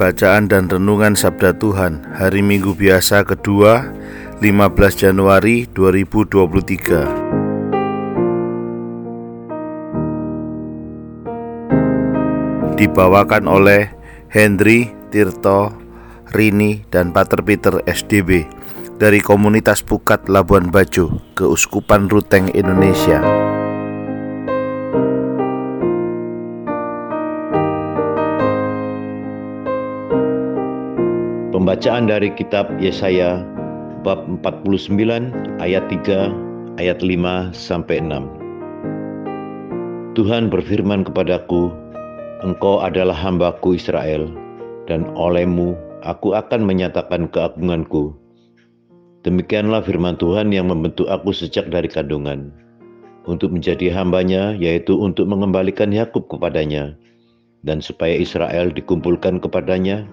Bacaan dan renungan Sabda Tuhan hari Minggu biasa kedua, 15 Januari 2023. Dibawakan oleh Hendry Tirto Rini dan Pater Peter SDB dari komunitas Pukat Labuan Bajo, Keuskupan Ruteng, Indonesia. Bacaan dari kitab Yesaya bab 49 ayat 3, ayat 5 sampai 6. Tuhan berfirman kepadaku, engkau adalah hambaku Israel, dan olehmu aku akan menyatakan keagunganku. Demikianlah firman Tuhan yang membentuk aku sejak dari kandungan, untuk menjadi hambanya, yaitu untuk mengembalikan Yakub kepadanya, dan supaya Israel dikumpulkan kepadanya,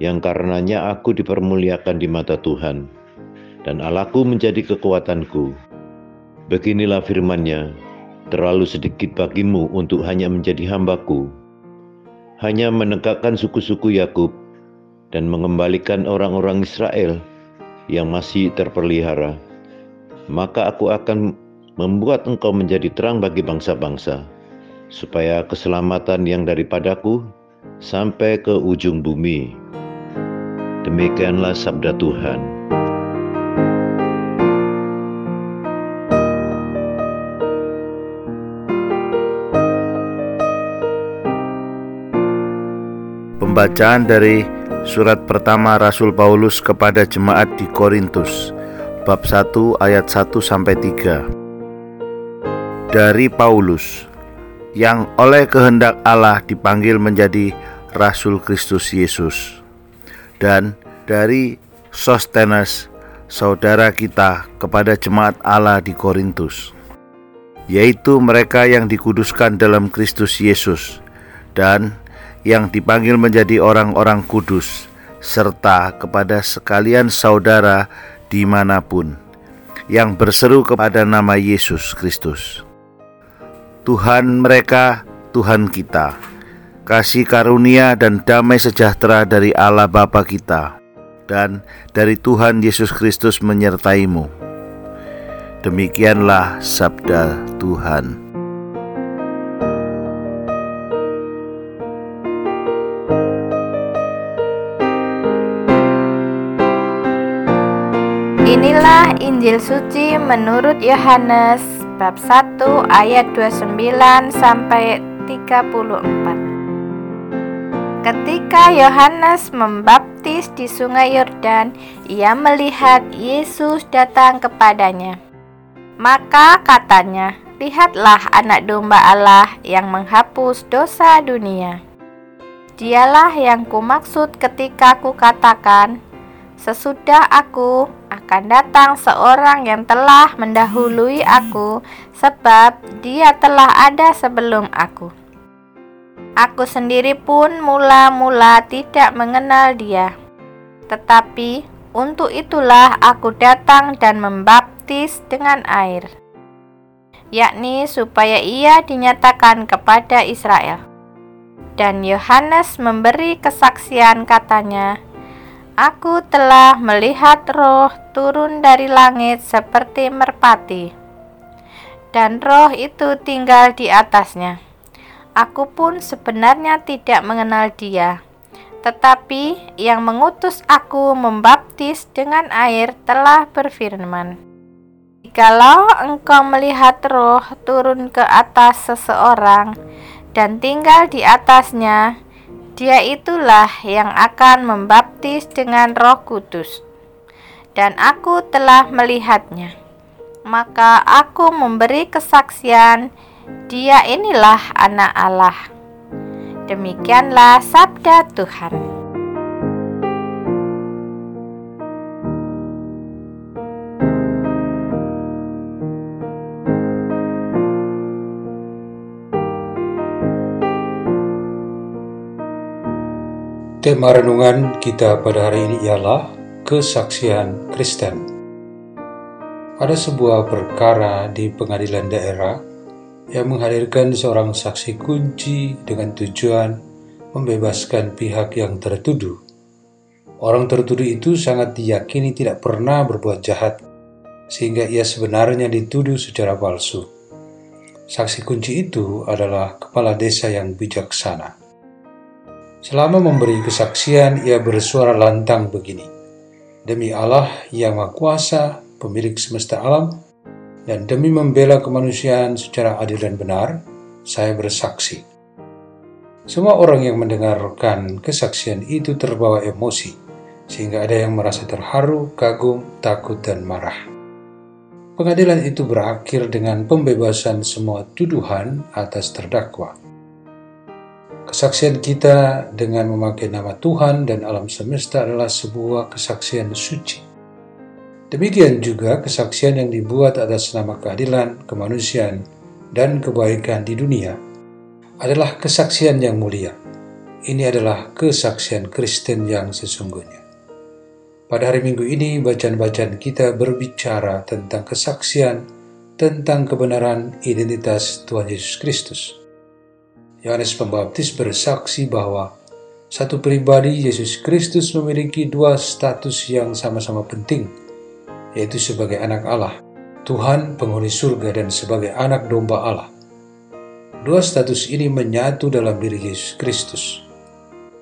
yang karenanya aku dipermuliakan di mata Tuhan, dan Allahku menjadi kekuatanku. Beginilah firman-Nya, terlalu sedikit bagimu untuk hanya menjadi hambaku, hanya menegakkan suku-suku Yakub, dan mengembalikan orang-orang Israel yang masih terpelihara. Maka aku akan membuat engkau menjadi terang bagi bangsa-bangsa, supaya keselamatan yang daripadaku sampai ke ujung bumi. Demikianlah sabda Tuhan. Pembacaan dari surat pertama Rasul Paulus kepada jemaat di Korintus, bab 1 ayat 1-3. Dari Paulus, yang oleh kehendak Allah dipanggil menjadi Rasul Kristus Yesus, dan dari Sostenas, saudara kita, kepada jemaat Allah di Korintus, yaitu mereka yang dikuduskan dalam Kristus Yesus dan yang dipanggil menjadi orang-orang kudus, serta kepada sekalian saudara dimanapun yang berseru kepada nama Yesus Kristus. Tuhan mereka, Tuhan kita. Kasih karunia dan damai sejahtera dari Allah Bapa kita dan dari Tuhan Yesus Kristus menyertaimu. Demikianlah sabda Tuhan. Inilah Injil Suci menurut Yohanes bab 1 ayat 29 sampai 34. Ketika Yohanes membaptis di sungai Yordan, ia melihat Yesus datang kepadanya. Maka katanya, lihatlah anak domba Allah yang menghapus dosa dunia. Dialah yang kumaksud ketika kukatakan, sesudah aku akan datang seorang yang telah mendahului aku, sebab dia telah ada sebelum aku. Aku sendiri pun mula-mula tidak mengenal dia, tetapi untuk itulah aku datang dan membaptis dengan air, yakni supaya ia dinyatakan kepada Israel. Dan Yohanes memberi kesaksian, katanya, aku telah melihat Roh turun dari langit seperti merpati, dan Roh itu tinggal di atasnya. Aku pun sebenarnya tidak mengenal dia, tetapi yang mengutus aku membaptis dengan air telah berfirman, jikalau engkau melihat Roh turun ke atas seseorang dan tinggal di atasnya, Dia itulah yang akan membaptis dengan Roh Kudus. Dan aku telah melihatnya. Maka aku memberi kesaksian, Dia inilah Anak Allah. Demikianlah sabda Tuhan. Tema renungan kita pada hari ini ialah kesaksian Kristen. Ada sebuah perkara di pengadilan daerah yang menghadirkan seorang saksi kunci dengan tujuan membebaskan pihak yang tertuduh. Orang tertuduh itu sangat diyakini tidak pernah berbuat jahat, sehingga ia sebenarnya dituduh secara palsu. Saksi kunci itu adalah kepala desa yang bijaksana. Selama memberi kesaksian, ia bersuara lantang begini, "Demi Allah yang Maha Kuasa, pemilik semesta alam, dan demi membela kemanusiaan secara adil dan benar, saya bersaksi." Semua orang yang mendengarkan kesaksian itu terbawa emosi, sehingga ada yang merasa terharu, kagum, takut, dan marah. Pengadilan itu berakhir dengan pembebasan semua tuduhan atas terdakwa. Kesaksian kita dengan memakai nama Tuhan dan alam semesta adalah sebuah kesaksian suci. Demikian juga kesaksian yang dibuat atas nama keadilan, kemanusiaan, dan kebaikan di dunia adalah kesaksian yang mulia. Ini adalah kesaksian Kristen yang sesungguhnya. Pada hari Minggu ini, bacaan-bacaan kita berbicara tentang kesaksian, tentang kebenaran identitas Tuhan Yesus Kristus. Yohanes Pembaptis bersaksi bahwa satu pribadi, Yesus Kristus, memiliki dua status yang sama-sama penting, yaitu sebagai anak Allah, Tuhan penghuni surga, dan sebagai anak domba Allah. Dua status ini menyatu dalam diri Yesus Kristus.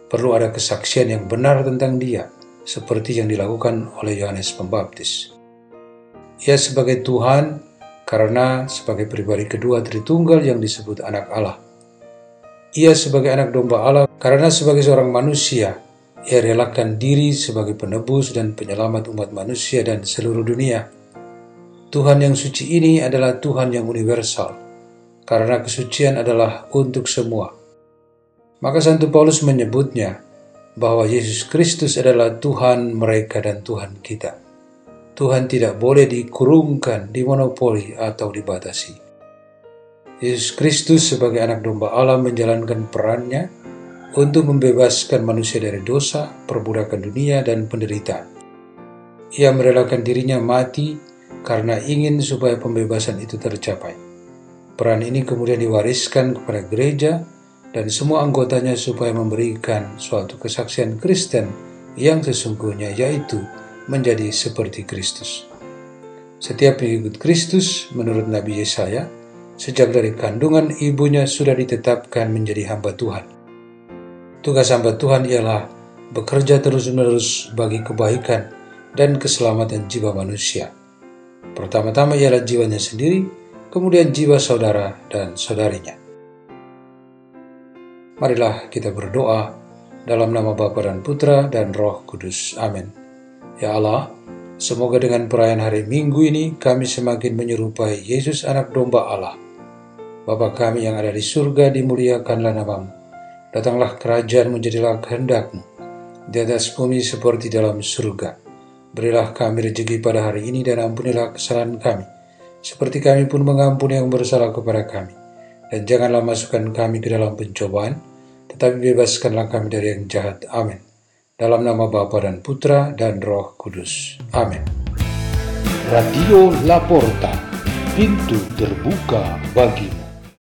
Perlu ada kesaksian yang benar tentang Dia, seperti yang dilakukan oleh Yohanes Pembaptis. Ia sebagai Tuhan karena sebagai pribadi kedua Tritunggal yang disebut anak Allah. Ia sebagai anak domba Allah karena sebagai seorang manusia, ia relakan diri sebagai penebus dan penyelamat umat manusia dan seluruh dunia. Tuhan yang suci ini adalah Tuhan yang universal, karena kesucian adalah untuk semua. Maka Santo Paulus menyebutnya bahwa Yesus Kristus adalah Tuhan mereka dan Tuhan kita. Tuhan tidak boleh dikurungkan, dimonopoli, atau dibatasi. Yesus Kristus sebagai anak domba Allah menjalankan perannya untuk membebaskan manusia dari dosa, perbudakan dunia, dan penderitaan. Ia merelakan dirinya mati karena ingin supaya pembebasan itu tercapai. Peran ini kemudian diwariskan kepada gereja dan semua anggotanya supaya memberikan suatu kesaksian Kristen yang sesungguhnya, yaitu menjadi seperti Kristus. Setiap pengikut Kristus, menurut Nabi Yesaya, sejak dari kandungan ibunya sudah ditetapkan menjadi hamba Tuhan. Tugas hamba Tuhan ialah bekerja terus-menerus bagi kebaikan dan keselamatan jiwa manusia. Pertama-tama ialah jiwanya sendiri, kemudian jiwa saudara dan saudarinya. Marilah kita berdoa dalam nama Bapa dan Putra dan Roh Kudus. Amin. Ya Allah, semoga dengan perayaan hari Minggu ini kami semakin menyerupai Yesus Anak Domba Allah. Bapa kami yang ada di surga, dimuliakanlah nama-Mu. Datanglah kerajaan-Mu, jadilah kehendak-Mu di atas bumi seperti dalam surga. Berilah kami rezeki pada hari ini dan ampunilah kesalahan kami, seperti kami pun mengampuni yang bersalah kepada kami. Dan janganlah masukkan kami ke dalam pencobaan, tetapi bebaskanlah kami dari yang jahat. Amin. Dalam nama Bapa dan Putra dan Roh Kudus. Amin. Radio Laporta, pintu terbuka bagi.